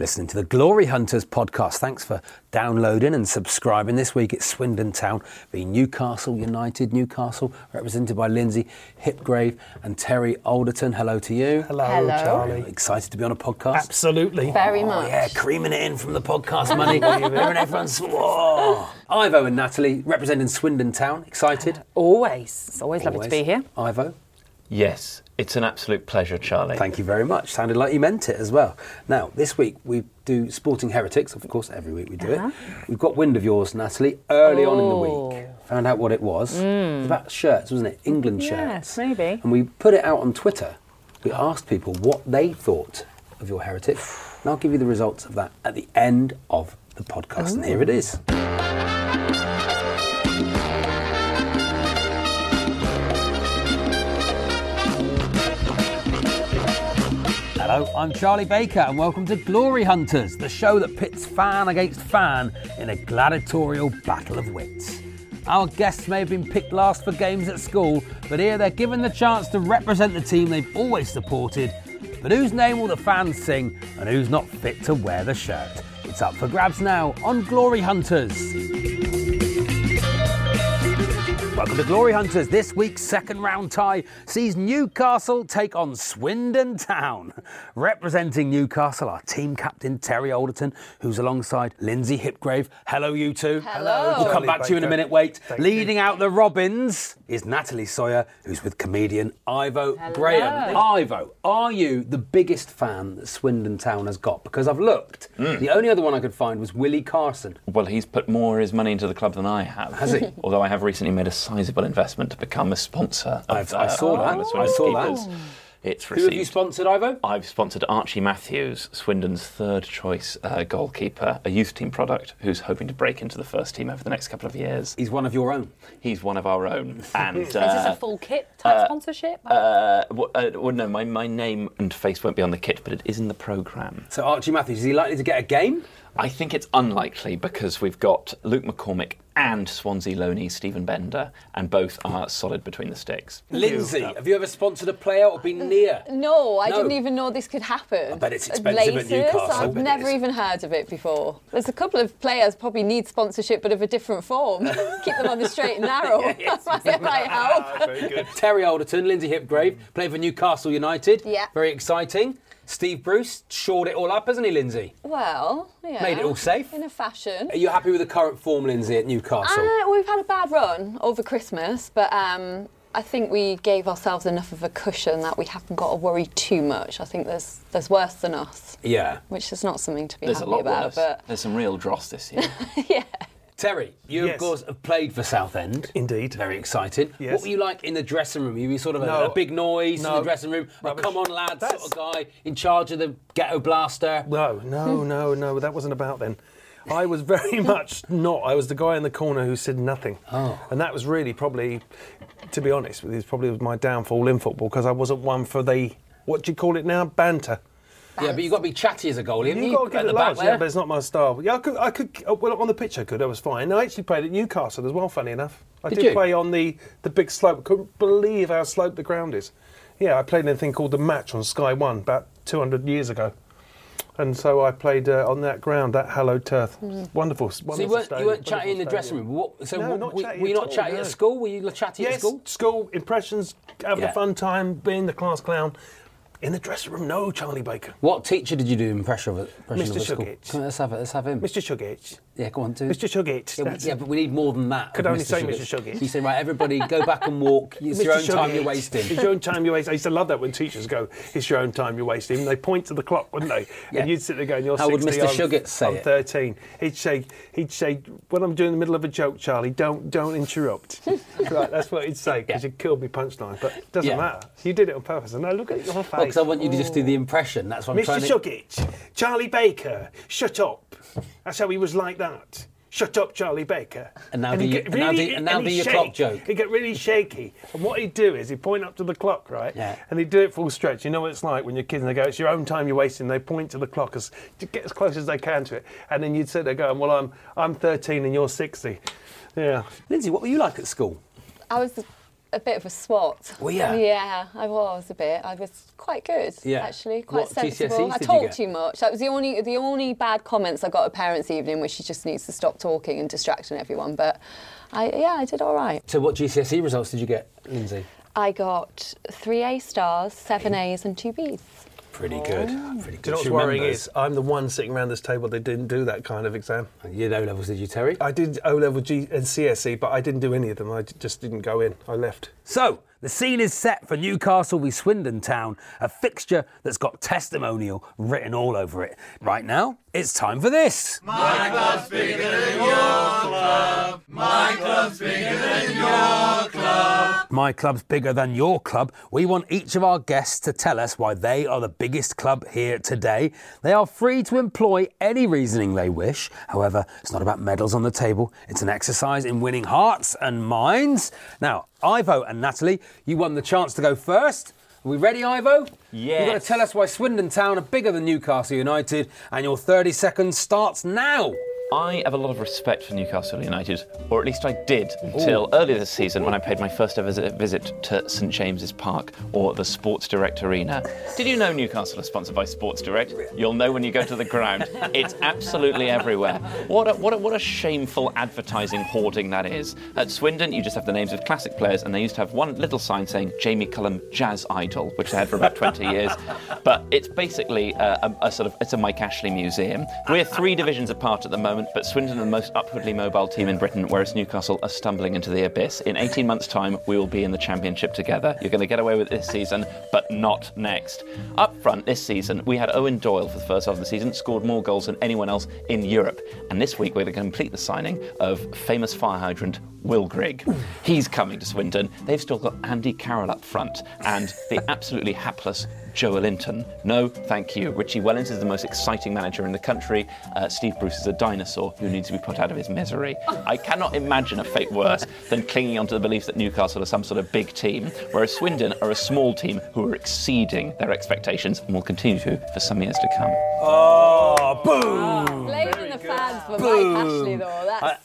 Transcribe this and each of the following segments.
Listening to the Glory Hunters podcast. Thanks for downloading and subscribing. This week it's Swindon Town v Newcastle United. Newcastle represented by Lindsey Hipgrave and Terry Alderton. Hello to you. Hello, Charlie. Excited to be on a podcast? Absolutely. Very much. Yeah, creaming it in from the podcast money. Everyone's, whoa. Ivo and Natalie representing Swindon Town. Excited? Always. It's always lovely to be here. Ivo? Yes, it's an absolute pleasure, Charlie. Thank you very much. Sounded like you meant it as well. Now, this week we do Sporting Heretics. Of course, every week we do it. We've got wind of yours, Natalie, early on in the week. Found out what it was. It was about shirts, wasn't it? England shirts. Yes, maybe. And we put it out on Twitter. We asked people what they thought of your heretic. And I'll give you the results of that at the end of the podcast. And here it is. Hello, I'm Charlie Baker and welcome to Glory Hunters, the show that pits fan against fan in a gladiatorial battle of wits. Our guests may have been picked last for games at school, but here they're given the chance to represent the team they've always supported. But whose name will the fans sing and who's not fit to wear the shirt? It's up for grabs now on Glory Hunters. Welcome to Glory Hunters. This week's second round tie sees Newcastle take on Swindon Town. Representing Newcastle, our team captain Terry Alderton, who's alongside Lindsey Hipgrave. Hello, you two. Hello. We'll come back to you in a minute, wait. Leading out the Robins is Natalie Sawyer, who's with comedian Ivo Graham. Ivo, are you the biggest fan that Swindon Town has got? Because I've looked. The only other one I could find was Willie Carson. Well, he's put more of his money into the club than I have. Has he? Although I have recently made a sizable investment to become a sponsor. I saw that. It's received. Who have you sponsored, Ivo? I've sponsored Archie Matthews, Swindon's third-choice goalkeeper, a youth team product, who's hoping to break into the first team over the next couple of years. He's one of your own? He's one of our own. And is this a full kit type sponsorship? No, my name and face won't be on the kit, but it is in the programme. So Archie Matthews, is he likely to get a game? I think it's unlikely because we've got Luke McCormick and Swansea loanee Stephen Bender, and both are solid between the sticks. Lindsay, have you ever sponsored a player or been near? No, I didn't even know this could happen. I bet it's expensive at Newcastle. I've never even heard of it before. There's a couple of players probably need sponsorship but of a different form. Keep them on the straight and narrow. That might help. Very good. Terry Alderton, Lindsey Hipgrave, played for Newcastle United. Yeah. Very exciting. Steve Bruce shored it all up, hasn't he, Lindsay? Well, yeah. Made it all safe. In a fashion. Are you happy with the current form, Lindsay, at Newcastle? We've had a bad run over Christmas, but I think we gave ourselves enough of a cushion that we haven't got to worry too much. I think there's worse than us. Yeah. Which is not something to be happy about. But there's some real dross this year. Yeah. Terry, you, of course, have played for Southend. Indeed. Very exciting. Yes. What were you like in the dressing room? You were sort of a big noise in the dressing room, a come-on-lad sort of guy in charge of the ghetto blaster? No, that wasn't about then. I was very much not. I was the guy in the corner who said nothing. Oh. And that was really probably, to be honest, it was probably my downfall in football because I wasn't one for what do you call it now? Banter. Yeah, but you've got to be chatty as a goalie, haven't you? You've got to give it large, yeah, but it's not my style. Yeah, I could, well, on the pitch I could, I was fine. And I actually played at Newcastle as well, funny enough. Did you play on the big slope. I couldn't believe how sloped the ground is. Yeah, I played in a thing called The Match on Sky One about 200 years ago. And so I played on that ground, that hallowed turf. Mm. Wonderful. So you weren't chatty in the dressing room? Were you not chatty at school? Were you chatty at school? School, impressions, having a fun time, being the class clown. In the dressing room, no Charlie Baker. What teacher did you do impression of at Mr. Shugget. Come on, let's have him. Mr. Shugget. Yeah, go on, do Mr. Shugget. Yeah, but we need more than that. Could only say Mr. Shugget. You say, right, everybody, go back and walk. It's your own time you're wasting. It's your own time you're wasting. I used to love that when teachers go, it's your own time you're wasting. They point to the clock, wouldn't they? Yeah. And you'd sit there going, you're 60, how would Mr. Shugget say I'm 13. He'd say, when I'm doing the middle of a joke, Charlie, don't interrupt. Right, that's what he'd say, because you killed me punchline. But it doesn't matter. You did it on purpose. And now look at your face. Because I want you to just do the impression. That's what I'm trying to... Mr. Shugget, Charlie Baker, shut up. That's how he was like that. Shut up, Charlie Baker. And now do your clock joke. He'd get really shaky. And what he'd do is he'd point up to the clock, right? Yeah. And he'd do it full stretch. You know what it's like when you're kids and they go, it's your own time you're wasting. They point to the clock to get as close as they can to it. And then you'd sit there going, well, I'm 13 and you're 60. Yeah. Lindsay, what were you like at school? I was... a bit of a swat. Well, yeah. Yeah, I was a bit. I was quite good, actually, quite sensible. I talked too much. That was the only bad comments I got at parents' evening, was she just needs to stop talking and distracting everyone. But I did all right. So what GCSE results did you get, Lindsay? I got 3 A stars, 7 A's and 2 B's. Pretty good. Pretty good. Do you know what's worrying is I'm the one sitting around this table that didn't do that kind of exam. And you did O-levels, did you, Terry? I did O-level G and CSE, but I didn't do any of them. I just didn't go in. I left. So, the scene is set for Newcastle v Swindon Town, a fixture that's got testimonial written all over it. Right now, it's time for this. My club's bigger than your club. My club's bigger than your club. My club's bigger than your club. We want each of our guests to tell us why they are the biggest club here today. They are free to employ any reasoning they wish. However, it's not about medals on the table. It's an exercise in winning hearts and minds. Now, Ivo and Natalie, you won the chance to go first. Are we ready, Ivo? Yes. You've got to tell us why Swindon Town are bigger than Newcastle United, and your 30 seconds starts now. I have a lot of respect for Newcastle United, or at least I did until earlier this season when I paid my first ever visit to St James's Park, or the Sports Direct Arena. Did you know Newcastle is sponsored by Sports Direct? You'll know when you go to the ground. It's absolutely everywhere. What a shameful advertising hoarding that is. At Swindon, you just have the names of classic players, and they used to have one little sign saying Jamie Cullum Jazz Idol, which they had for about 20 years. But it's basically a Mike Ashley museum. We're 3 divisions apart at the moment, but Swindon are the most upwardly mobile team in Britain, whereas Newcastle are stumbling into the abyss. In 18 months' time, we will be in the Championship together. You're going to get away with it this season, but not next. Up front this season, we had Owen Doyle for the first half of the season, scored more goals than anyone else in Europe. And this week, we're going to complete the signing of famous fire hydrant Will Grigg. He's coming to Swindon. They've still got Andy Carroll up front and the absolutely hapless Joe Linton. No, thank you. Richie Wellens is the most exciting manager in the country. Steve Bruce is a dinosaur who needs to be put out of his misery. I cannot imagine a fate worse than clinging onto the belief that Newcastle are some sort of big team, whereas Swindon are a small team who are exceeding their expectations and will continue to for some years to come. Oh, boom! Blaming the fans for Mike Ashley, though. That's...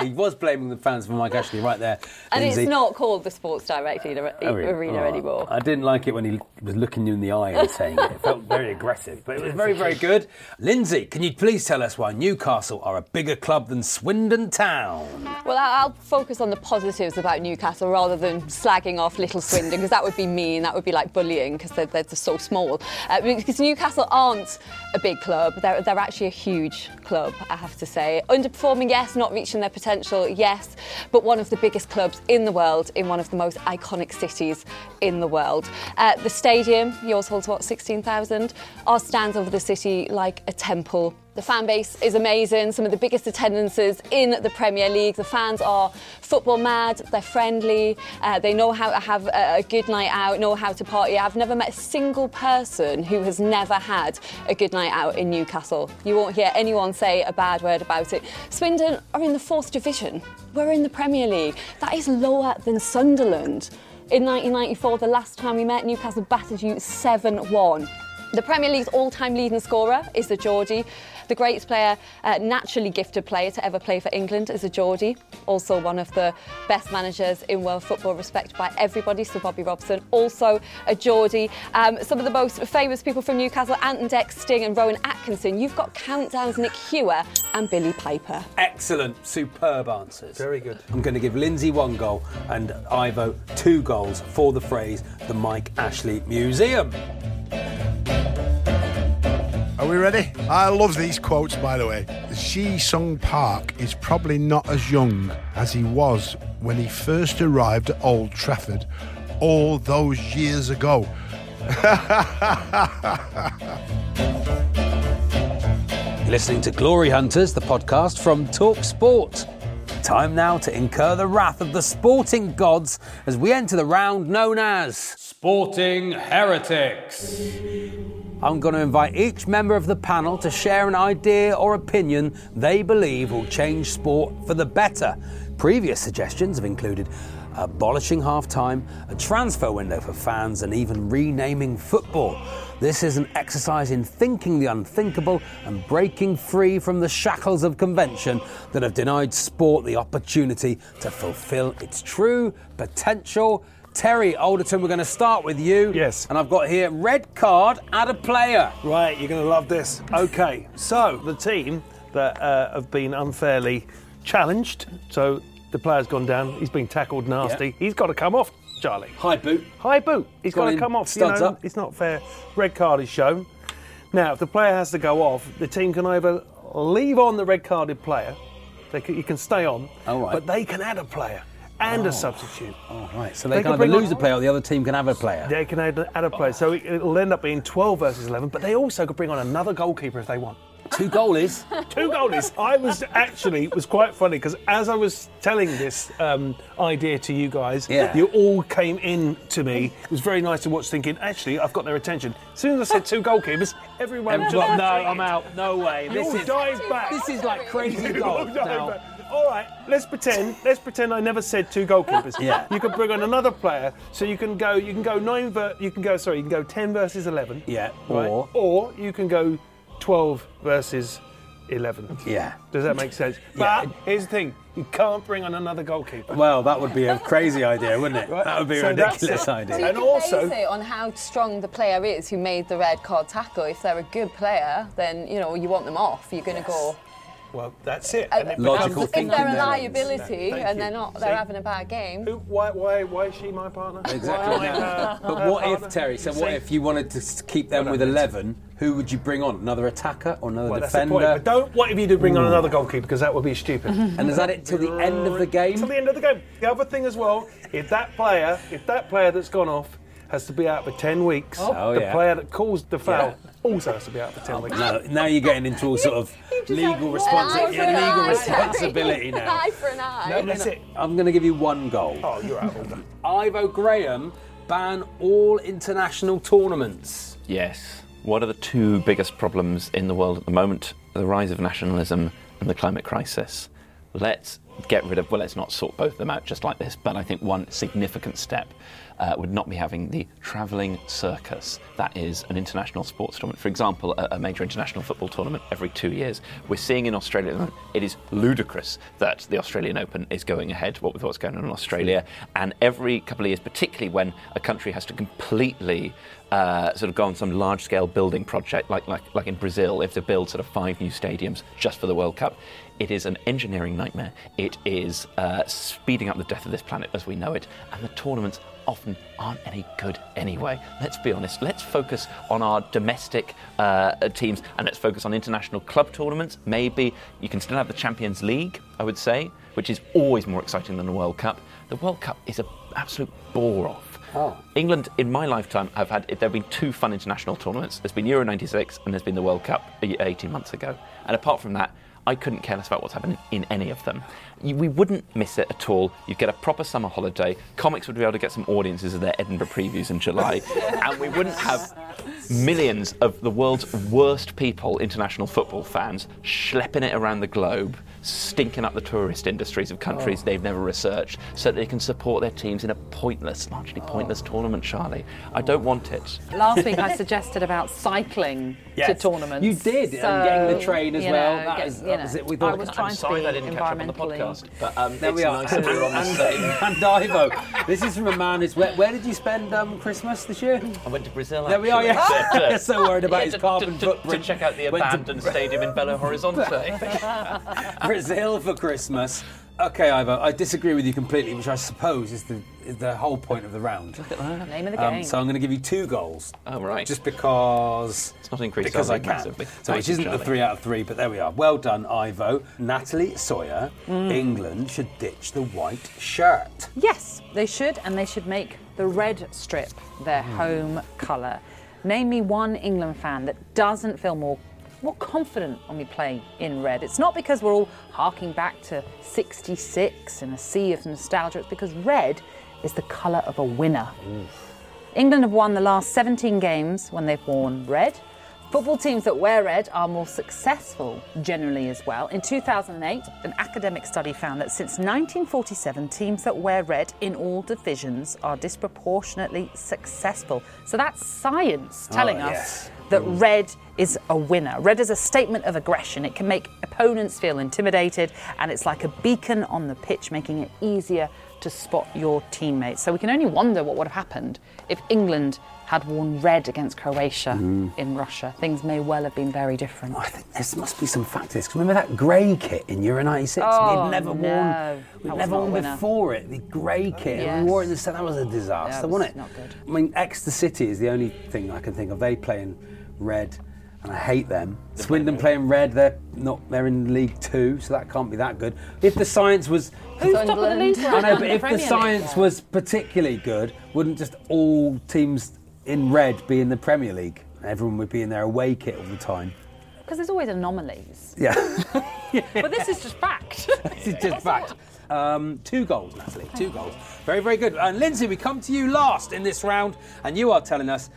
He was blaming the fans for Mike Ashley right there. And Lindsay. It's not called the Sports Direct Arena anymore. I didn't like it when he was looking you in the eye and saying it. It felt very aggressive, but it was very, very good. Lindsay, can you please tell us why Newcastle are a bigger club than Swindon Town? Well, I'll focus on the positives about Newcastle rather than slagging off little Swindon, because that would be mean. That would be like bullying, because they're so small. Because Newcastle aren't a big club. They're actually a huge club, I have to say. Performing, yes, not reaching their potential, yes, but one of the biggest clubs in the world, in one of the most iconic cities in the world. The stadium, yours holds, what, 16,000? Ours stands over the city like a temple. The fan base is amazing, some of the biggest attendances in the Premier League. The fans are football mad, they're friendly, they know how to have a good night out, know how to party. I've never met a single person who has never had a good night out in Newcastle. You won't hear anyone say a bad word about it. Swindon are in the 4th division. We're in the Premier League. That is lower than Sunderland. In 1994, the last time we met, Newcastle battered you 7-1. The Premier League's all-time leading scorer is the Geordie. The greatest player, naturally gifted player to ever play for England is the Geordie. Also one of the best managers in world football, respected by everybody, Sir Bobby Robson, also a Geordie. Some of the most famous people from Newcastle, Anton Deck, Sting and Rowan Atkinson. You've got Countdown's Nick Hewer and Billy Piper. Excellent, superb answers. Very good. I'm going to give Lindsay 1 goal and Ivo 2 goals for the phrase, the Mike Ashley Museum. Are we ready? I love these quotes, by the way. Ji-Sung Park is probably not as young as he was when he first arrived at Old Trafford all those years ago. You're listening to Glory Hunters, the podcast from Talk Sport. Time now to incur the wrath of the sporting gods as we enter the round known as Sporting Heretics. I'm going to invite each member of the panel to share an idea or opinion they believe will change sport for the better. Previous suggestions have included abolishing half-time, a transfer window for fans and even renaming football. This is an exercise in thinking the unthinkable and breaking free from the shackles of convention that have denied sport the opportunity to fulfil its true potential. Terry Alderton, we're going to start with you. Yes. And I've got here, red card, add a player. Right, you're going to love this. OK, so the team that have been unfairly challenged, so the player's gone down, he's been tackled nasty, he's got to come off, Charlie. High boot. He's got to come off. Studs up. It's not fair. Red card is shown. Now, if the player has to go off, the team can either leave on the red-carded player, you can stay on, but they can add a player. And a substitute. Oh, right. So they can either lose a player or the other team can have a player. They can add a player. So it'll end up being 12 versus 11, but they also could bring on another goalkeeper if they want. Two goalies. I was quite funny because as I was telling this idea to you guys, you all came in to me. It was very nice to watch thinking, actually, I've got their attention. As soon as I said two goalkeepers, everyone was like, no, I'm out. No way. This is back. This is like crazy goals now. All right, let's pretend I never said two goalkeepers. Yeah. You could bring on another player, so you can go 10 versus 11. Yeah. Right? Or you can go 12 versus 11. Yeah. Does that make sense? Yeah. But here's the thing, you can't bring on another goalkeeper. Well, that would be a crazy idea, wouldn't it? Right? That would be a ridiculous idea. So you can base it on how strong the player is who made the red card tackle. If they're a good player, then you want them off. You're going to go. Well, that's it. Logical thinking. If they're a liability they're not, they're having a bad game. Why is she my partner? Exactly. But what if, Terry? So what if you wanted to keep them with 11? Who would you bring on? Another attacker or another defender? That's the point. But what if you do bring on another goalkeeper? Because that would be stupid. And is that it till the end of the game? Till the end of the game. The other thing as well, if that player that's gone off has to be out for 10 weeks, the player that caused the foul also has to be out for 10 weeks. No, now you're getting into all sort of legal responsibility now. An eye for an eye. No, that's it. I'm going to give you 1 goal. Oh, you're out of order. Ivo Graham, ban all international tournaments. Yes. What are the two biggest problems in the world at the moment? The rise of nationalism and the climate crisis. Let's not sort both of them out just like this, but I think one significant step would not be having the travelling circus that is an international sports tournament. For example, a major international football tournament every 2 years. We're seeing in Australia, it is ludicrous that the Australian Open is going ahead with what's going on in Australia, and every couple of years, particularly when a country has to completely go on some large-scale building project, like in Brazil, they have to build sort of 5 new stadiums just for the World Cup. It is an engineering nightmare. It is speeding up the death of this planet as we know it, and the tournaments often aren't any good anyway. Let's be honest. Let's focus on our domestic teams, and let's focus on international club tournaments. Maybe you can still have the Champions League, I would say, which is always more exciting than the World Cup. The World Cup is an absolute bore-off. Oh. England, in my lifetime, there have been 2 fun international tournaments. There's been Euro 96 and there's been the World Cup 18 months ago. And apart from that, I couldn't care less about what's happening in any of them. We wouldn't miss it at all. You'd get a proper summer holiday. Comics would be able to get some audiences of their Edinburgh previews in July. And we wouldn't have millions of the world's worst people, international football fans, schlepping it around the globe stinking up the tourist industries of countries they've never researched so that they can support their teams in a pointless, largely pointless tournament, Charlie. I don't want it. Last week I suggested about cycling to tournaments. You did, and getting the train as well. I'm sorry I didn't catch up on the podcast. But there we are. Nice and Ivo, this is from a man who's... Where did you spend Christmas this year? I went to Brazil, actually. There we are, yes. They're so worried about his carbon footprint. To check out the abandoned stadium in Belo Horizonte. Brazil for Christmas. Okay, Ivo, I disagree with you completely, which I suppose is the whole point of the round. Look at that. Name of the game. So I'm going to give you 2 goals. Oh, right. Just because... It's not increased. Because I can. Massively. So which isn't Charlie. The 3 out of 3, but there we are. Well done, Ivo. Natalie Sawyer, England should ditch the white shirt. Yes, they should, and they should make the red strip their home colour. Name me one England fan that doesn't feel more confident on me playing in red. It's not because we're all harking back to 66 and a sea of nostalgia. It's because red is the colour of a winner. Oof. England have won the last 17 games when they've worn red. Football teams that wear red are more successful generally as well. In 2008, an academic study found that since 1947, teams that wear red in all divisions are disproportionately successful. So that's science telling us that red is a winner. Red is a statement of aggression. It can make opponents feel intimidated, and it's like a beacon on the pitch, making it easier to spot your teammates. So we can only wonder what would have happened if England had worn red against Croatia in Russia. Things may well have been very different. Oh, I think there must be some fact to this. Remember that grey kit in Euro 96? We'd never worn before it. The grey kit. Yes. We wore it in the set. That was a disaster, wasn't it? Not good. I mean, Exeter City is the only thing I can think of. They play in red, and I hate them. Swindon playing red, they're in League 2, so that can't be that good. If the science was... Who's top of the league? I know, but if the science was particularly good, wouldn't just all teams in red be in the Premier League? Everyone would be in their away kit all the time. Because there's always anomalies. Yeah. But this is just fact. This is just fact. 2 goals, Natalie. 2 goals. Very, very good. And Lindsay, we come to you last in this round, and you are telling us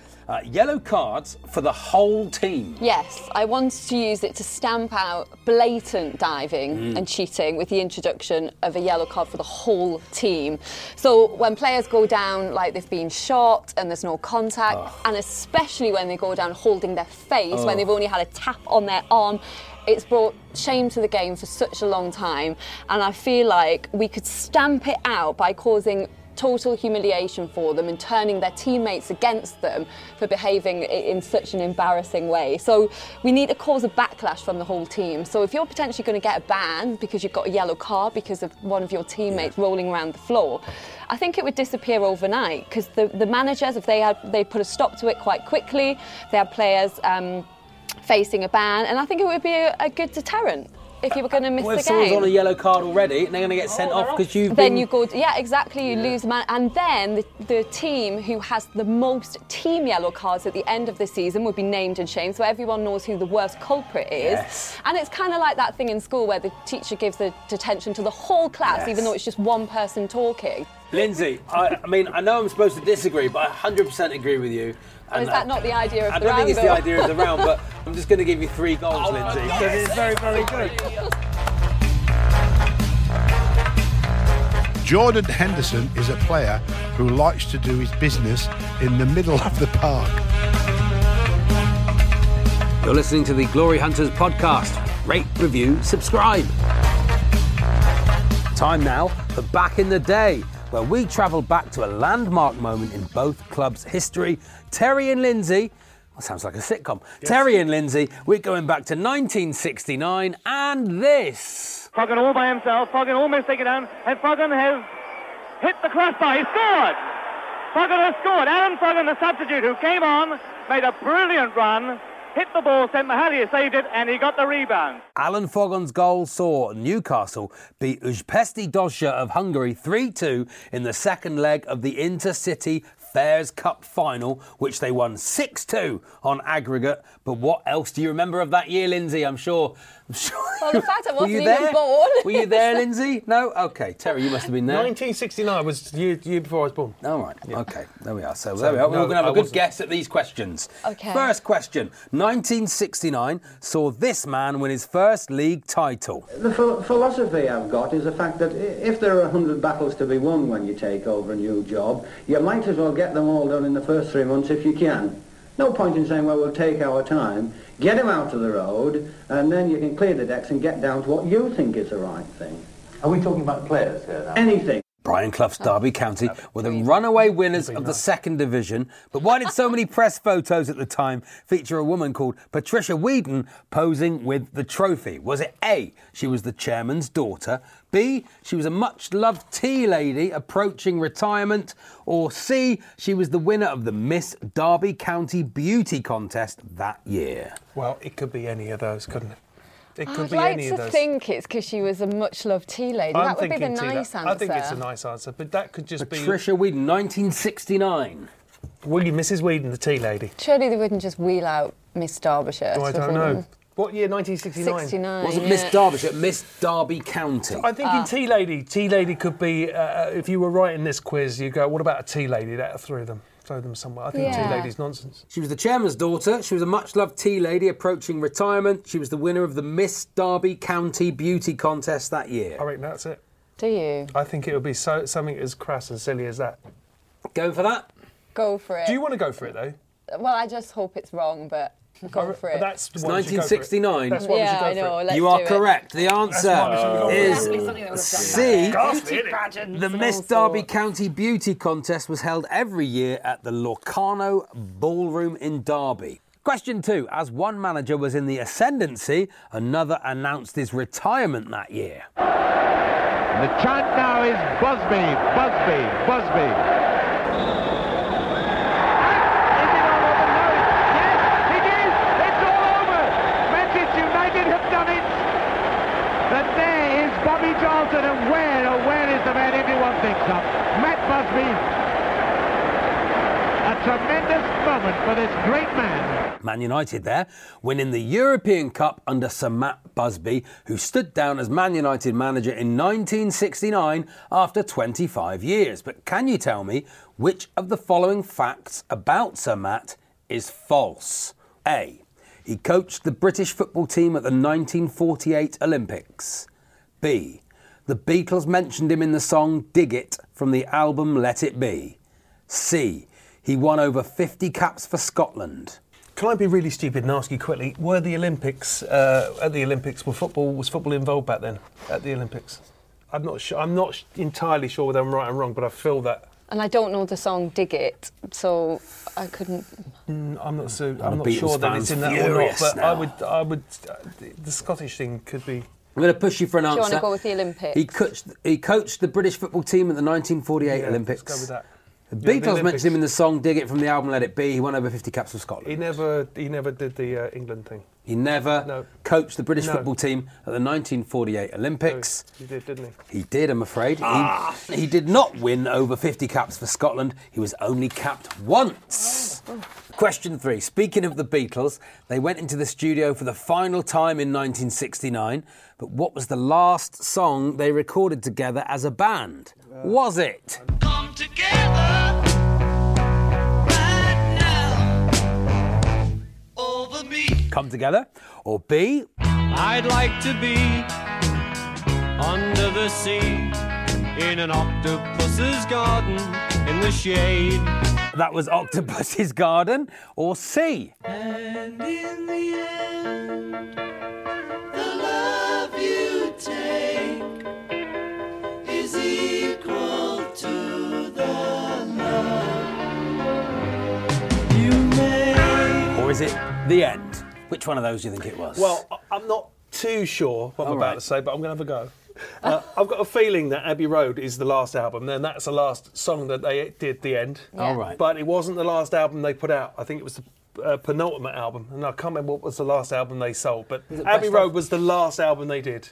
yellow cards for the whole team. Yes, I wanted to use it to stamp out blatant diving and cheating with the introduction of a yellow card for the whole team. So when players go down like they've been shot and there's no contact, and especially when they go down holding their face when they've only had a tap on their arm, it's brought shame to the game for such a long time, and I feel like we could stamp it out by causing total humiliation for them and turning their teammates against them for behaving in such an embarrassing way. So we need to cause a backlash from the whole team. So if you're potentially going to get a ban because you've got a yellow card because of one of your teammates rolling around the floor, I think it would disappear overnight, because the managers, if they put a stop to it quite quickly. They had players facing a ban, and I think it would be a good deterrent. If you were going to miss the game. If someone's on a yellow card already and they're going to get sent off because you've been... Then you go... Yeah, exactly. You lose the man. And then the team who has the most team yellow cards at the end of the season would be named and shamed, so everyone knows who the worst culprit is. Yes. And it's kind of like that thing in school where the teacher gives the detention to the whole class, even though it's just one person talking. Lindsay, I mean, I know I'm supposed to disagree, but I 100% agree with you. And is that not the idea of the round? I don't think it's the idea of the round, but I'm just going to give you 3 goals, Lindsay, because it's very, very good. Jordan Henderson is a player who likes to do his business in the middle of the park. You're listening to the Glory Hunters podcast. Rate, review, subscribe. Time now for Back in the Day, where we travel back to a landmark moment in both clubs' history. Terry and Lindsay, that sounds like a sitcom. Yes. Terry and Lindsay, we're going back to 1969, and this. Foggan all by himself, Foggan almost taken down, and Foggan has hit the crossbar, he's scored! Foggan has scored, Alan Foggan, the substitute who came on, made a brilliant run, hit the ball, St Mahalia saved it, and he got the rebound. Alan Foggan's goal saw Newcastle beat Uzbekistan Dosha of Hungary 3-2 in the second leg of the Intercity Fairs Cup final, which they won 6-2 on aggregate. But what else do you remember of that year, Lindsay? I'm sure I'm sure. Well, the fact I wasn't even born. Were you there, Lindsay? No? OK, Terry, you must have been there. 1969 was the year before I was born. All right, yeah. OK, there we are. So there we are. We're all going to have a good guess at these questions. OK. First question, 1969 saw this man win his first league title. The philosophy I've got is the fact that if there are 100 battles to be won when you take over a new job, you might as well get them all done in the first 3 months if you can. No point in saying, well, we'll take our time, get him out of the road, and then you can clear the decks and get down to what you think is the right thing. Are we talking about players here now? Anything. Brian Clough's Derby County were the runaway winners of the second division, but why did so many press photos at the time feature a woman called Patricia Wheeldon posing with the trophy? Was it A, she was the chairman's daughter, B, she was a much-loved tea lady approaching retirement, or C, she was the winner of the Miss Derby County Beauty Contest that year? Well, it could be any of those, couldn't it? I'd like to think it's because she was a much-loved tea lady. That would be the nice answer. I think it's a nice answer, but that could just be... Patricia Wheeldon, 1969. William, Mrs Wheeldon, the tea lady. Surely they wouldn't just wheel out Miss Derbyshire. Oh, I don't know. What year, 1969? 69, wasn't Miss Derbyshire, Miss Derby County. I think in tea lady could be, if you were writing this quiz, you go, what about a tea lady? That threw them. Throw them somewhere. I think tea lady's nonsense. She was the chairman's daughter. She was a much-loved tea lady approaching retirement. She was the winner of the Miss Derby County Beauty Contest that year. I reckon that's it. Do you? I think it would be something as crass and silly as that. Go for that? Go for it. Do you want to go for it, though? Well, I just hope it's wrong, but... Go for it. That's 1969. That's why we should go for it. You are correct. The answer is C. The Miss Derby County Beauty Contest was held every year at the Locarno Ballroom in Derby. Question two. As one manager was in the ascendancy, another announced his retirement that year. And the chant now is Busby, Busby, Busby. And where is the man everyone thinks of? Matt Busby. A tremendous moment for this great man. Man United there, winning the European Cup under Sir Matt Busby, who stood down as Man United manager in 1969 after 25 years. But can you tell me which of the following facts about Sir Matt is false? A. He coached the British football team at the 1948 Olympics. B. The Beatles mentioned him in the song Dig It from the album Let It Be. C. He won over 50 caps for Scotland. Can I be really stupid and ask you quickly, were the Olympics, was football involved back then at the Olympics? I'm not entirely sure whether I'm right or wrong, but I feel that. And I don't know the song Dig It, so I couldn't... I'm not sure that it's in that or not, but the Scottish thing could be... I'm going to push you for an answer. Do you want to go with the Olympics? He coached the British football team at the 1948 Olympics. Let's go with that. The Beatles mentioned him in the song Dig It from the album Let It Be. He won over 50 caps for Scotland. He never did the England thing. He never coached the British football team at the 1948 Olympics. No, he did, didn't he? He did, I'm afraid. He did not win over 50 caps for Scotland. He was only capped once. Oh. Question three. Speaking of the Beatles, they went into the studio for the final time in 1969. But what was the last song they recorded together as a band? Was it? Come together. Come together, or B, I'd like to be under the sea in an octopus's garden in the shade. That was Octopus's Garden, or C. And in the end, the love you take is equal to the love you make. Or is it the end? Which one of those do you think it was? Well, I'm not too sure what I'm about to say, but I'm going to have a go. I've got a feeling that Abbey Road is the last album, then that's the last song that they did, the end. Yeah. All right. But it wasn't the last album they put out. I think it was the penultimate album, and I can't remember what was the last album they sold, but Abbey Road was the last album they did.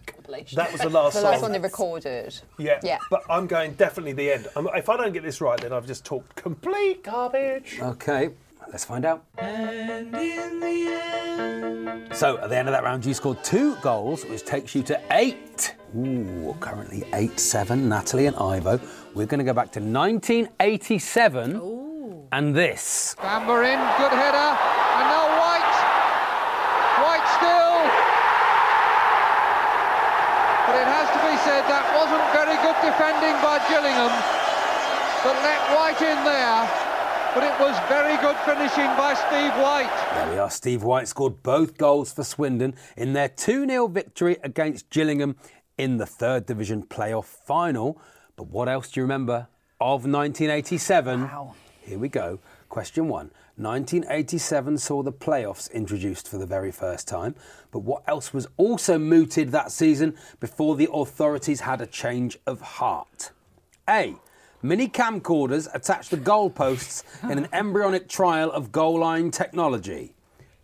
That was the last song. The last one they recorded. Yeah. But I'm going definitely the end. If I don't get this right, then I've just talked complete garbage. OK. Let's find out. And in the end. So, at the end of that round, you scored 2 goals, which takes you to 8. Ooh, currently 8-7, Natalie and Ivo. We're going to go back to 1987. Ooh. And this. Bamber in, good header. And now White. White still. But it has to be said, that wasn't very good defending by Gillingham. But let White in there. But it was very good finishing by Steve White. There we are. Steve White scored both goals for Swindon in their 2-0 victory against Gillingham in the 3rd Division playoff final. But what else do you remember of 1987? Wow. Here we go. Question 1. 1987 saw the playoffs introduced for the very first time. But what else was also mooted that season before the authorities had a change of heart? A. Mini camcorders attached to goalposts in an embryonic trial of goal line technology.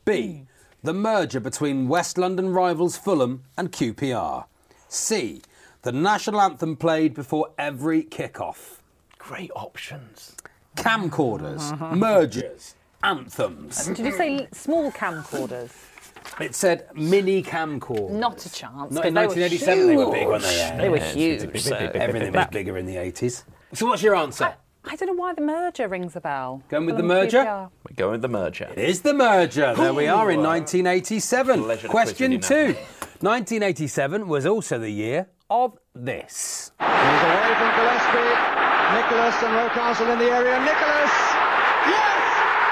B. The merger between West London rivals Fulham and QPR. C. The national anthem played before every kick-off. Great options. Camcorders, mergers, anthems. Did you say small camcorders? It said mini camcorder. Not a chance. Not in 1987 they were big, weren't they? Yeah, they were huge. So. Everything was bigger in the 80s. So what's your answer? I don't know why the merger rings a bell. Going with the merger? We're going with the merger. It is the merger. There we are in 1987. Question 2. 1987 was also the year of this. He's away from Gillespie. Nicholas and Rocastle in the area. Nicholas! Yes!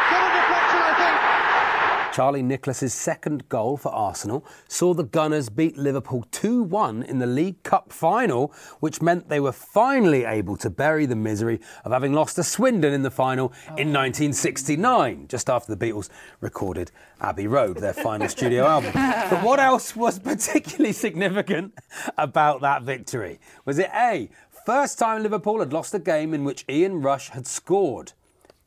Got a deflection, I think. Charlie Nicholas's 2nd goal for Arsenal saw the Gunners beat Liverpool 2-1 in the League Cup final, which meant they were finally able to bury the misery of having lost to Swindon in the final in 1969, just after the Beatles recorded Abbey Road, their final studio album. But what else was particularly significant about that victory? Was it A, first time Liverpool had lost a game in which Ian Rush had scored?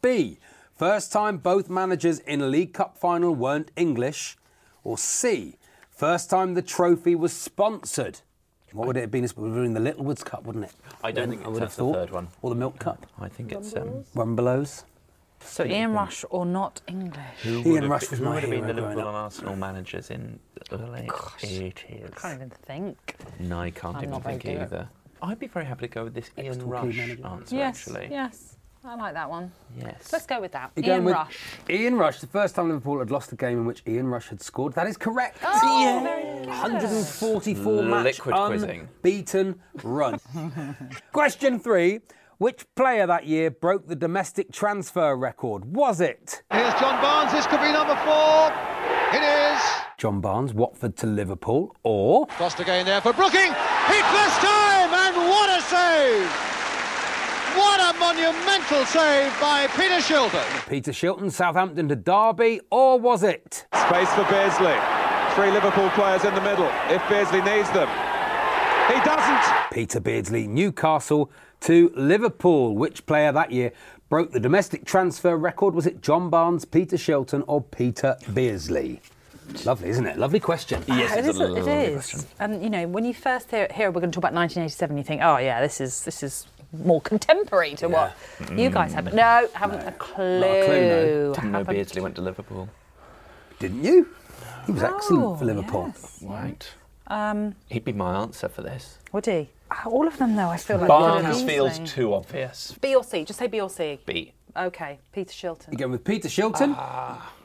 B, first time both managers in a League Cup final weren't English? Or C, first time the trophy was sponsored? What would it have been? It would have been the Littlewoods Cup, wouldn't it? I don't think it's the 3rd one. Or the Milk Cup. I think it's Rumbelows. So Ian Rush or not English? Ian Rush was my hero growing up. Who would have been the Liverpool and Arsenal managers in the late 80s? I can't even think. No, I can't even think either. I'd be very happy to go with this Ian Rush answer, actually. Yes. I like that one. Yes. Let's go with that. Ian Rush. Ian Rush, the first time Liverpool had lost a game in which Ian Rush had scored. That is correct. Oh, yeah. Very good. 144 match unbeaten run. Question 3. Which player that year broke the domestic transfer record? Was it? Here's John Barnes. This could be number 4. It is. John Barnes, Watford to Liverpool, or... Costa again there for Brooking. Hit first time, and what a save! What a monumental save by Peter Shilton. Peter Shilton, Southampton to Derby, or was it? Space for Beardsley. 3 Liverpool players in the middle, if Beardsley needs them. He doesn't. Peter Beardsley, Newcastle to Liverpool. Which player that year broke the domestic transfer record? Was it John Barnes, Peter Shilton, or Peter Beardsley? Lovely, isn't it? Lovely question. Yes, it is. Question. You know, when you first hear we're going to talk about 1987, you think, oh yeah, this is more contemporary to what you guys have. No, haven't a clue. Not a clue, no. Didn't know Beardsley went to Liverpool. Didn't you? He was excellent for Liverpool. Yes. Right. He'd be my answer for this. Would he? All of them, though, I feel like... Barnes feels too obvious. B or C? Just say B or C. B. OK, Peter Shilton. You're going with Peter Shilton?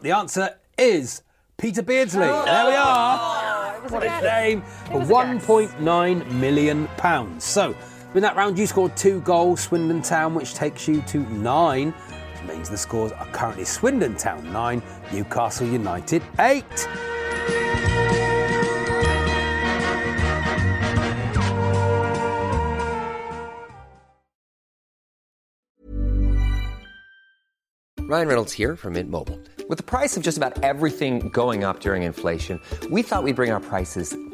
The answer is Peter Beardsley. Oh. There we are. Oh, what his name. For £1.9 million. So... in that round, you scored 2 goals, Swindon Town, which takes you to 9, which means the scores are currently Swindon Town 9, Newcastle United 8. Ryan Reynolds here from Mint Mobile. With the price of just about everything going up during inflation, we thought we'd bring our prices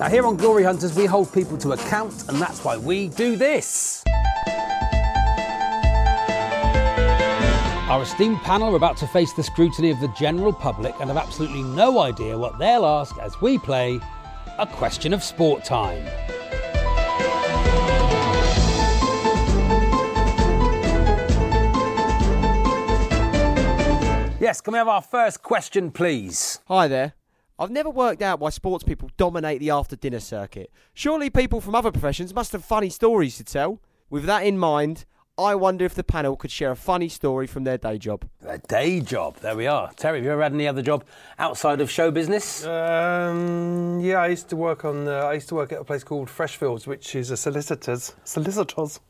Now here on Glory Hunters, we hold people to account, and that's why we do this. Our esteemed panel are about to face the scrutiny of the general public and have absolutely no idea what they'll ask as we play A Question of Sport Time. Yes, can we have our first question, please? Hi there. I've never worked out why sports people dominate the after-dinner circuit. Surely people from other professions must have funny stories to tell. With that in mind, I wonder if the panel could share a funny story from their day job. Their day job? There we are. Terry, have you ever had any other job outside of show business? Yeah, I used to work at a place called Freshfields, which is a solicitors.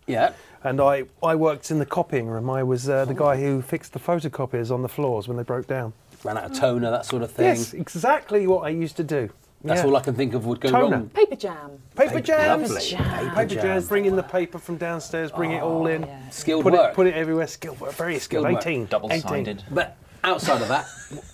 Yeah. And I worked in the copying room. I was the guy who fixed the photocopiers on the floors when they broke down. Ran out of toner, that sort of thing. Yes, exactly what I used to do. That's all I can think of would go toner. Wrong. Paper jam. Paper jams. Lovely. Paper jams. Bring in the paper from downstairs, bring it all in. Yeah. Skilled put work. Put it everywhere. Skilled work. Very skilled. 18. Double-sided. 18. But outside of that,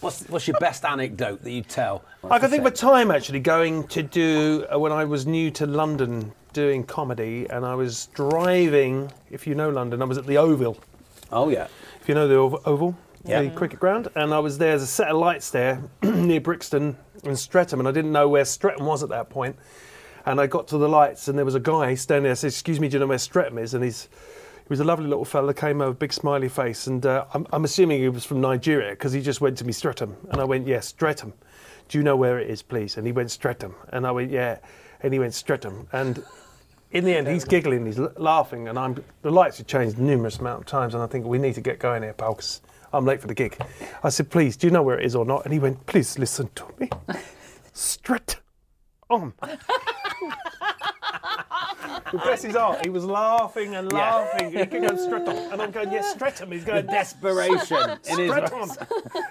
what's your best anecdote that you tell? I can think of a time, actually, going to do, when I was new to London doing comedy, and I was driving, if you know London, I was at the Oval. Oh, yeah. If you know the Oval. Yeah. The cricket ground, and I was there as a set of lights there near Brixton and Streatham, and I didn't know where Streatham was at that point. And I got to the lights, and there was a guy standing there. I said, "Excuse me, do you know where Streatham is?" And he was a lovely little fella, came over, big smiley face, and I'm assuming he was from Nigeria because he just went to me, "Streatham," and I went, "Yes, Streatham. Do you know where it is, please?" And he went, "Streatham," and I went, "Yeah," and he went, "Streatham," and in the end, he's giggling, he's laughing, and the lights had changed numerous amount of times, and I think we need to get going here, pal, 'cause I'm late for the gig. I said, "Please, do you know where it is or not?" And he went, "Please listen to me. Stret on." Bless his heart. He was laughing and laughing. Yeah. He kept going, "Stret on." And I'm going, "Yes, Stret on." He's going, "Desperation. Stret on."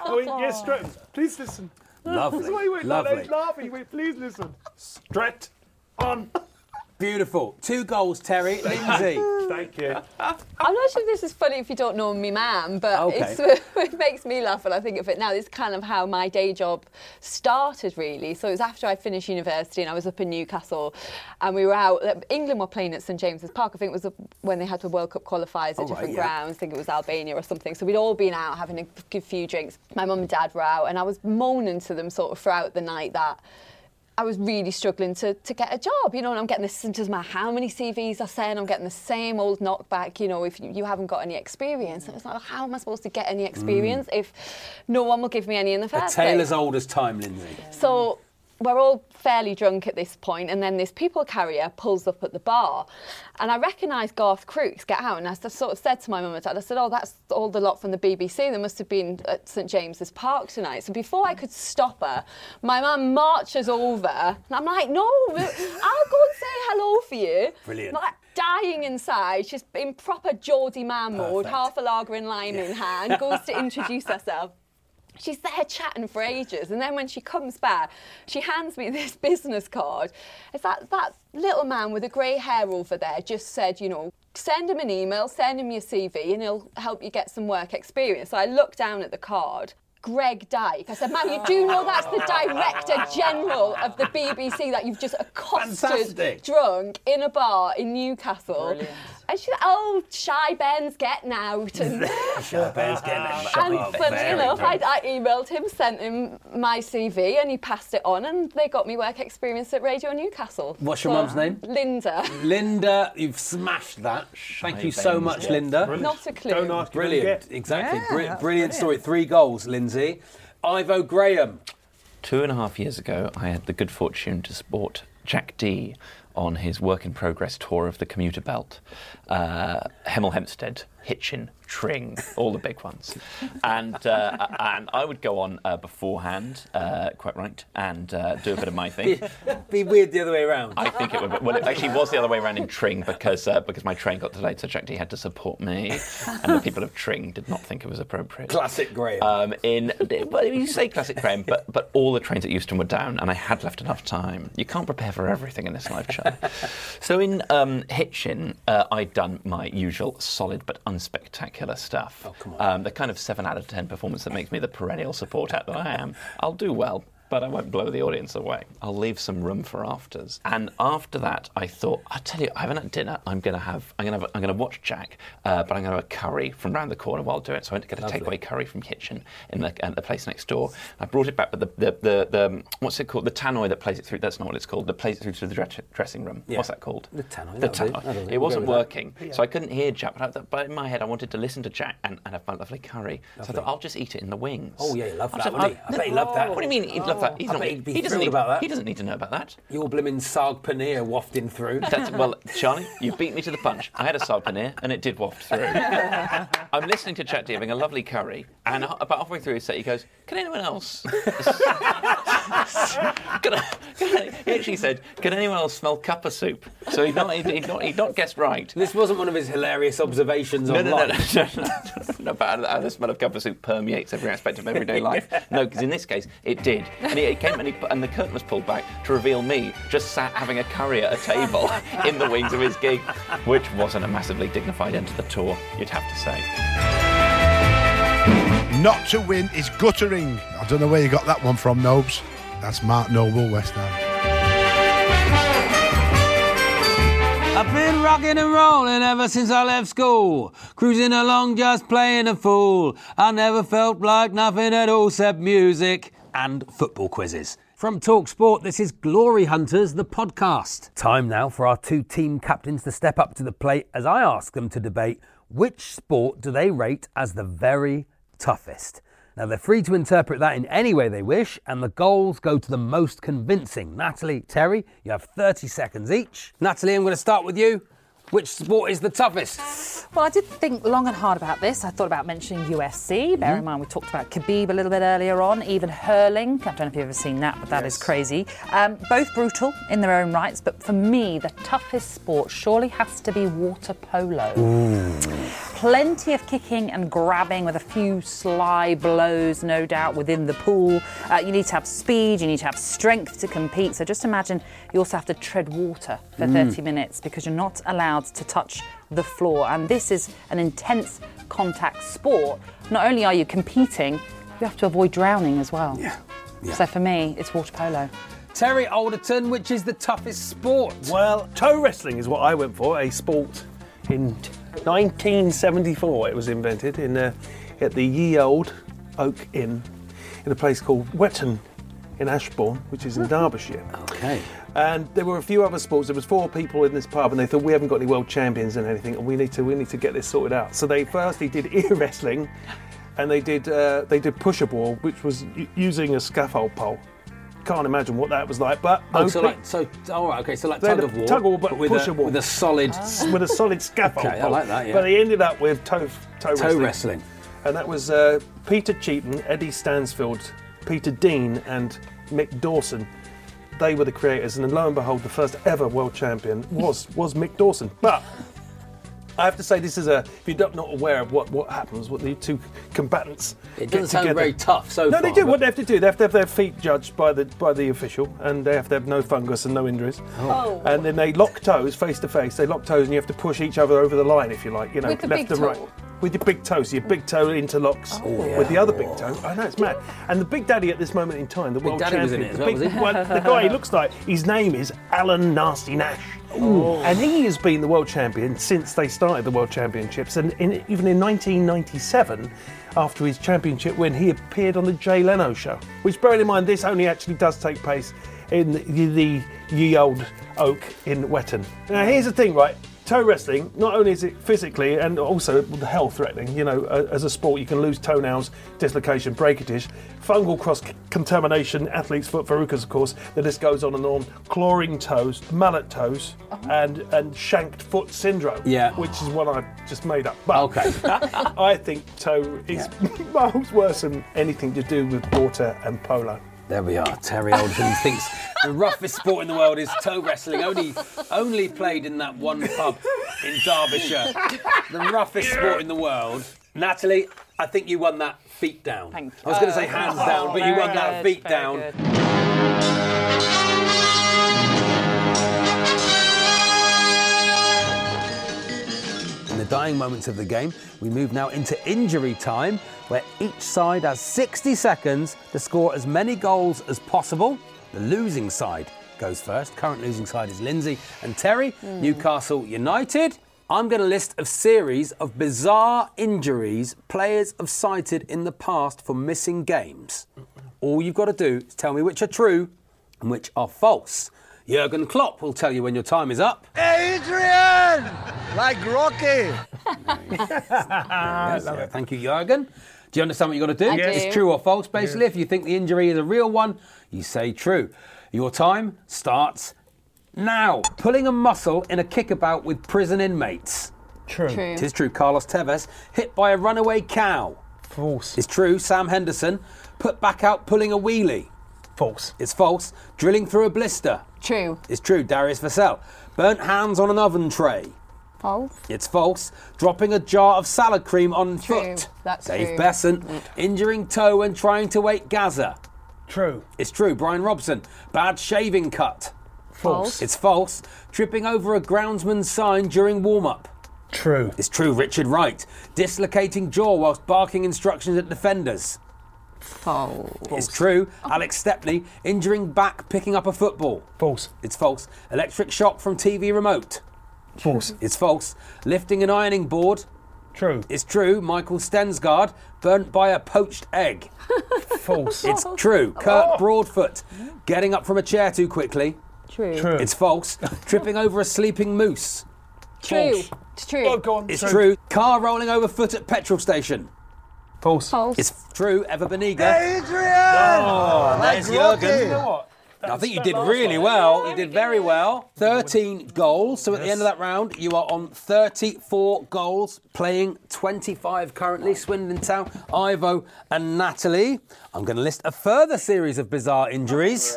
I went, "Yes, Stret on. Please listen." Lovely. That's why he went, "Lovely." He's laughing. He went, "Please listen. Stret on." Beautiful. 2 goals, Terry. Lindsey. Thank you. I'm not sure if this is funny if you don't know me, ma'am, but it makes me laugh when I think of it now. This is kind of how my day job started, really. So it was after I finished university and I was up in Newcastle and we were out. England were playing at St James's Park. I think it was when they had the World Cup qualifiers at grounds. I think it was Albania or something. So we'd all been out having a good few drinks. My mum and dad were out and I was moaning to them sort of throughout the night that I was really struggling to get a job, you know, and I'm getting this, it doesn't matter how many CVs I send, I'm getting the same old knockback, you know, if you haven't got any experience. And it's like, how am I supposed to get any experience if no one will give me any in the first place? A tale as old as time, Lindsey. Yeah. So we're all fairly drunk at this point, and then this people carrier pulls up at the bar, and I recognised Garth Crooks, get out, and I sort of said to my mum and dad, I said, "Oh, that's all the lot from the BBC, they must have been at St James's Park tonight." So before I could stop her, my mum marches over, and I'm like, "No, I'll go and say hello for you." Brilliant. Like, dying inside, she's in proper Geordie man mode, half a lager and lime in hand, goes to introduce herself. She's there chatting for ages, and then when she comes back, she hands me this business card. It's that little man with the grey hair over there just said, you know, send him an email, send him your CV, and he'll help you get some work experience. So I looked down at the card. Greg Dyke. I said, ma'am, you do know that's the Director General of the BBC that you've just accosted drunk in a bar in Newcastle. Brilliant. And she's like, oh, Shy Ben's getting out. And Shy Ben's getting out. And funny enough, I emailed him, sent him my CV, and he passed it on, and they got me work experience at Radio Newcastle. What's your mum's name? Linda. Linda, you've smashed that. Thank you so much, Linda. Brilliant. Not a clue. Don't ask. Brilliant. Exactly. Yeah, brilliant story. 3 goals, Lindsay. Ivo Graham. 2.5 years ago, I had the good fortune to support Jack D on his work-in-progress tour of the commuter belt. Hemel Hempstead, Hitchin, Tring, all the big ones. And I would go on beforehand, quite right, and do a bit of my thing. Be weird the other way around. I think it would be. Well, it actually was the other way around in Tring because my train got delayed, so Jack D had to support me, and the people of Tring did not think it was appropriate. Classic Graham. Well, you say classic Graham, but all the trains at Euston were down, and I had left enough time. You can't prepare for everything in this life, Charlie. So in Hitchin, I'd done my usual solid but unspectacular stuff. Oh, come on. The kind of 7 out of 10 performance that makes me the perennial support act that I am. I'll do well, but I won't blow the audience away. I'll leave some room for afters. And after that, I thought, I tell you, I haven't had dinner. I'm gonna watch Jack, but I'm gonna have a curry from round the corner while I do it. So I went to get a takeaway curry from Kitchen in the place next door. I brought it back, but the what's it called? The tannoy that plays it through. That's not what it's called. That plays it through to the dressing room. Yeah. What's that called? The tannoy. The tannoy. It wasn't working, so I couldn't hear Jack. But in my head, I wanted to listen to Jack and have my lovely curry. Lovely. So I thought, I'll just eat it in the wings. Oh yeah, love that. Wouldn't he? I bet he loved that. What do you mean? He doesn't need to know about that. Your blimmin' Saag Paneer wafting through. Well, Charlie, you beat me to the punch. I had a Saag Paneer and it did waft through. I'm listening to Jack D having a lovely curry, and about halfway through his set, he goes, "Can anyone else?" He actually said, "Can anyone else smell cuppa soup?" So he'd not guessed right. This wasn't one of his hilarious observations on life. No, about how the smell of cuppa soup permeates every aspect of everyday life. No, because in this case, it did. And he came and the curtain was pulled back to reveal me just sat having a curry at a table in the wings of his gig, which wasn't a massively dignified end to the tour, you'd have to say. Not to win is guttering. I don't know where you got that one from, Nobes. That's Mark Noble, West Ham. I've been rocking and rolling ever since I left school, cruising along just playing a fool. I never felt like nothing at all except music and football quizzes. From Talk Sport, this is Glory Hunters, the podcast. Time now for our 2 team captains to step up to the plate as I ask them to debate which sport do they rate as the very toughest. Now, they're free to interpret that in any way they wish, and the goals go to the most convincing. Natalie, Terry, you have 30 seconds each. Natalie, I'm going to start with you. Which sport is the toughest? Well, I did think long and hard about this. I thought about mentioning UFC. Mm-hmm. Bear in mind, we talked about Khabib a little bit earlier on, even hurling. I don't know if you've ever seen that, but that is crazy. Both brutal in their own rights, but for me, the toughest sport surely has to be water polo. Ooh. Plenty of kicking and grabbing with a few sly blows, no doubt, within the pool. You need to have speed, you need to have strength to compete. So just imagine you also have to tread water for 30 minutes because you're not allowed to touch the floor, and this is an intense contact sport. Not only are you competing, you have to avoid drowning as well. Yeah. So for me, it's water polo. Terry Alderton, which is the toughest sport? Well, toe wrestling is what I went for, a sport in 1974. It was invented at the Ye Olde Oak Inn in a place called Wetton in Ashbourne, which is in Derbyshire. Okay. And there were a few other sports. There was 4 people in this pub, and they thought, we haven't got any world champions and anything, and we need to get this sorted out. So they firstly did ear wrestling, and they did push-up wall, which was using a scaffold pole. Can't imagine what that was like, but so like tug of war, but with a solid scaffold pole. I like that. Yeah. But they ended up with toe wrestling, and that was Peter Cheetham, Eddie Stansfield, Peter Dean, and Mick Dawson. They were the creators, and lo and behold, the first ever world champion was Mick Dawson. But I have to say, this is if you're not aware of what happens, what the 2 combatants get together. It doesn't sound very tough so far. No, they do. What they have to do, they have to have their feet judged by the official, and they have to have no fungus and no injuries. Oh. And then they lock toes face to face. They lock toes, and you have to push each other over the line, if you like. You know, left to right. with your big toe, so your big toe interlocks with the other big toe. I know, it's mad. And the Big Daddy at this moment in time, the big world Daddy champion, was in it well, was he? Well, the guy he looks like, his name is Alan Nasty Nash. Ooh. And he has been the world champion since they started the World Championships, and even in 1997, after his championship win, he appeared on the Jay Leno Show. Which, bearing in mind, this only actually does take place in the Ye Olde Oak in Wetton. Now, here's the thing, right? Toe wrestling, not only is it physically and also health threatening, you know, as a sport you can lose toenails, dislocation, breakage, fungal cross-contamination, athlete's foot, verrucas of course, the list goes on, clawing toes, mallet toes, and shanked foot syndrome, which is one I just made up. But I think toe is miles worse than anything to do with water and polo. There we are. Terry Alderton thinks the roughest sport in the world is toe wrestling, only played in that one pub in Derbyshire. The roughest sport in the world. Natalie, I think you won that feet down. Thank you. I was going to say hands down, but you won that feet down. Good. In the dying moments of the game, we move now into injury time, where each side has 60 seconds to score as many goals as possible. The losing side goes first. Current losing side is Lindsey and Terry, Newcastle United. I'm going to list a series of bizarre injuries players have cited in the past for missing games. All you've got to do is tell me which are true and which are false. Jurgen Klopp will tell you when your time is up. Adrian! Like Rocky! Yes. Thank you, Jurgen. Do you understand what you've got to do? Yes. It's true or false, basically. Yes. If you think the injury is a real one, you say true. Your time starts now. Pulling a muscle in a kickabout with prison inmates. True. It is true. Carlos Tevez hit by a runaway cow. False. It's true. Sam Henderson put back out pulling a wheelie. False. It's false. Drilling through a blister. True. It's true. Darius Vassell. Burnt hands on an oven tray. False. It's false. Dropping a jar of salad cream on foot. That's true. Dave Besant. Injuring toe when trying to weight Gaza. True. It's true. Brian Robson. Bad shaving cut. False. It's false. Tripping over a groundsman's sign during warm-up. True. It's true. Richard Wright. Dislocating jaw whilst barking instructions at defenders. False. It's true. Alex Stepney injuring back picking up a football. False. It's false. Electric shock from TV remote. False. It's false. Lifting an ironing board. True. It's true. Michael Stensgaard burnt by a poached egg. False. It's true. Kurt Broadfoot getting up from a chair too quickly. True. It's false. Tripping over a sleeping moose. True. False. It's true. Oh, go on. It's true. Car rolling over foot at petrol station. False. It's true. Eva Benega. Adrian! Oh, there's Jürgen. You know what? I think you did really well. You did very well. 13 goals. So at the end of that round, you are on 34 goals, playing 25 currently. Swindon Town, Ivo and Natalie. I'm going to list a further series of bizarre injuries.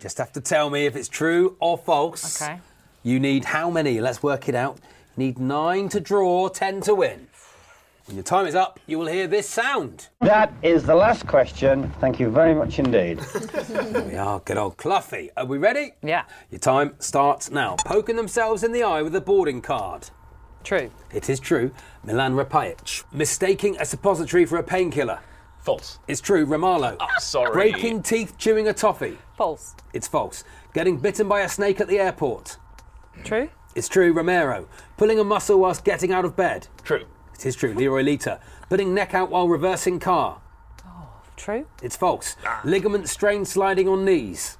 Just have to tell me if it's true or false. Okay. You need how many? Let's work it out. You need 9 to draw, 10 to win. When your time is up, you will hear this sound. That is the last question. Thank you very much indeed. There we are, good old Cluffy. Are we ready? Yeah. Your time starts now. Poking themselves in the eye with a boarding card. True. It is true. Milan Rapajic. Mistaking a suppository for a painkiller. False. It's true. Romalo. Oh, sorry. Breaking teeth chewing a toffee. False. It's false. Getting bitten by a snake at the airport. True. It's true. Romero. Pulling a muscle whilst getting out of bed. True. It is true. Leroy Lita. Putting neck out while reversing car. Oh, true. It's false. Ligament strain sliding on knees.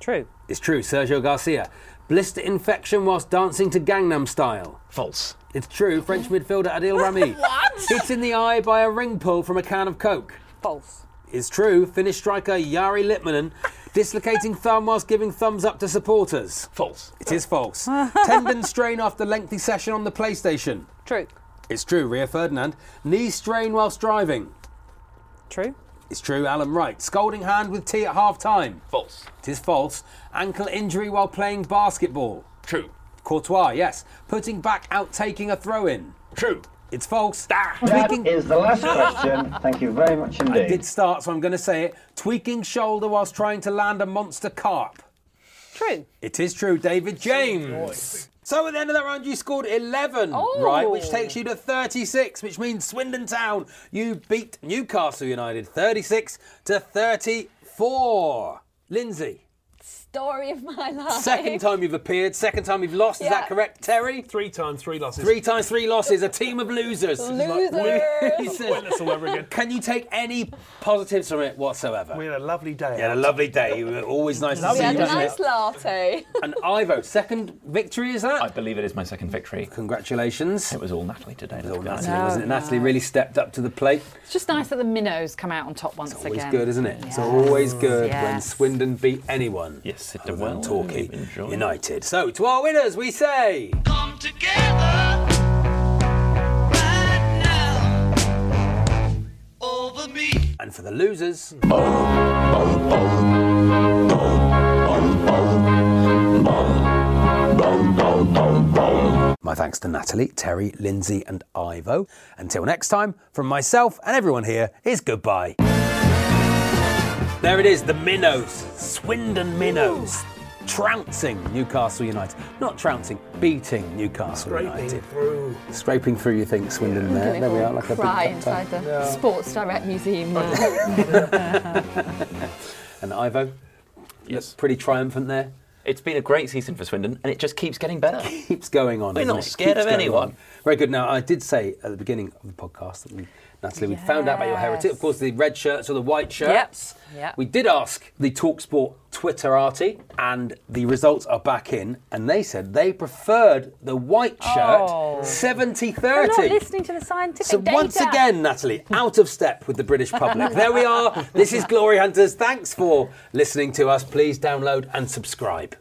True. It's true. Sergio Garcia. Blister infection whilst dancing to Gangnam Style. False. It's true. French midfielder Adil Rami. What? Hit in the eye by a ring pull from a can of Coke. False. It's true. Finnish striker Jari Litmanen. Dislocating thumb whilst giving thumbs up to supporters. False. It is false. Tendon strain after lengthy session on the PlayStation. True. It's true. Rio Ferdinand. Knee strain whilst driving. True. It's true. Alan Wright. Scolding hand with tea at half-time. False. It is false. Ankle injury while playing basketball. True. Courtois, yes. Putting back out, taking a throw-in. True. It's false. That is the last question. Thank you very much indeed. I did start, so I'm going to say it. Tweaking shoulder whilst trying to land a monster carp. True. It is true. David James. So at the end of that round, you scored 11, right, which takes you to 36, which means Swindon Town, you beat Newcastle United 36-34. Lindsay. Story of my life. Second time you've appeared, second time you've lost, is that correct, Terry? Three times, three losses. A team of losers. Losers. All over again. Can you take any positives from it whatsoever? We had a lovely day. Always nice to see you. We had a nice latte. And Ivo, second victory, is that? I believe it is my second victory. Congratulations. It was all Natalie today. It was all Natalie, wasn't it? Natalie really stepped up to the plate. It's just nice that the minnows come out on top once again. It's always good, isn't it? It's always good when Swindon beat anyone. Yes, it did well. Talking United. So, to our winners, we say... Come together right now over me. And for the losers... My thanks to Natalie, Terry, Lindsay and Ivo. Until next time, from myself and everyone here, is goodbye. There it is, the Minnows, Swindon Minnows, trouncing Newcastle United. Not trouncing, beating Newcastle United. Scraping through, you think, Swindon there. There we are, like a big inside the Sports Direct Museum. And Ivo, yes, pretty triumphant there. It's been a great season for Swindon, and it just keeps getting better. Keeps going on. We're not scared of anyone. Very good. Now, I did say at the beginning of the podcast that we, Natalie, we found out about your heritage. Of course, the red shirts or the white shirts. Yep. We did ask the Talk Sport Twitterati, and the results are back in, and they said they preferred the white shirt 70-30. We're not listening to the scientific data. So once again, Natalie, out of step with the British public. There we are. This is Glory Hunters. Thanks for listening to us. Please download and subscribe.